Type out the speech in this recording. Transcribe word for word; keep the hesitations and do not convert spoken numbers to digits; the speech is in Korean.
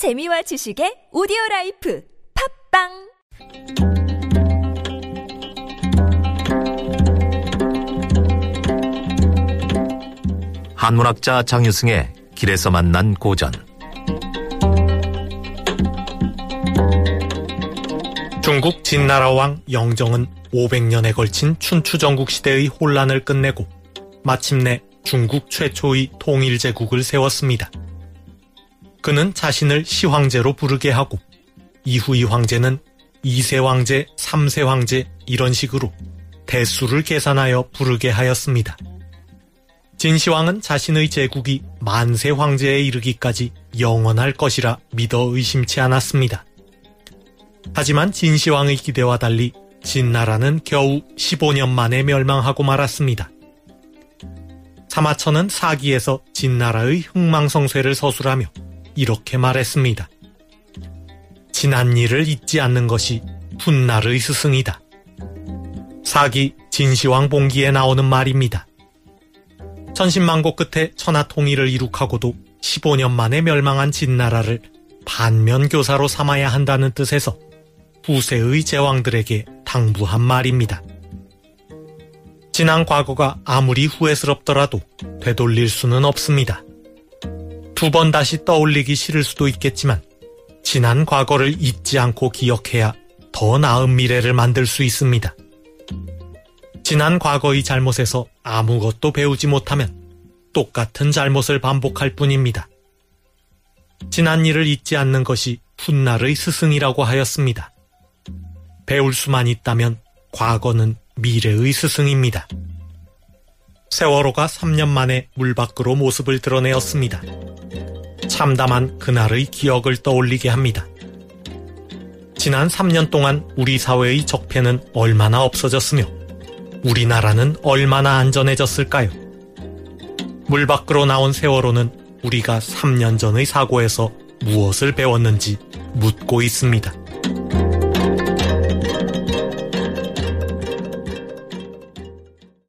재미와 지식의 오디오라이프 팟빵. 한문학자 장유승의 길에서 만난 고전. 중국 진나라왕 영정은 오백 년에 걸친 춘추전국 시대의 혼란을 끝내고 마침내 중국 최초의 통일제국을 세웠습니다. 그는 자신을 시황제로 부르게 하고 이후의 황제는 이세 황제, 삼세 황제 이런 식으로 대수를 계산하여 부르게 하였습니다. 진시황은 자신의 제국이 만세 황제에 이르기까지 영원할 것이라 믿어 의심치 않았습니다. 하지만 진시황의 기대와 달리 진나라는 겨우 십오 년 만에 멸망하고 말았습니다. 사마천은 사기에서 진나라의 흥망성쇠를 서술하며 이렇게 말했습니다. 지난 일을 잊지 않는 것이 훗날의 스승이다. 사기 진시황 봉기에 나오는 말입니다. 천신만고 끝에 천하통일을 이룩하고도 십오 년 만에 멸망한 진나라를 반면교사로 삼아야 한다는 뜻에서 후세의 제왕들에게 당부한 말입니다. 지난 과거가 아무리 후회스럽더라도 되돌릴 수는 없습니다. 두 번 다시 떠올리기 싫을 수도 있겠지만 지난 과거를 잊지 않고 기억해야 더 나은 미래를 만들 수 있습니다. 지난 과거의 잘못에서 아무것도 배우지 못하면 똑같은 잘못을 반복할 뿐입니다. 지난 일을 잊지 않는 것이 훗날의 스승이라고 하였습니다. 배울 수만 있다면 과거는 미래의 스승입니다. 세월호가 삼 년 만에 물 밖으로 모습을 드러내었습니다. 참담한 그날의 기억을 떠올리게 합니다. 지난 삼 년 동안 우리 사회의 적폐는 얼마나 없어졌으며 우리나라는 얼마나 안전해졌을까요? 물 밖으로 나온 세월호는 우리가 삼 년 전의 사고에서 무엇을 배웠는지 묻고 있습니다.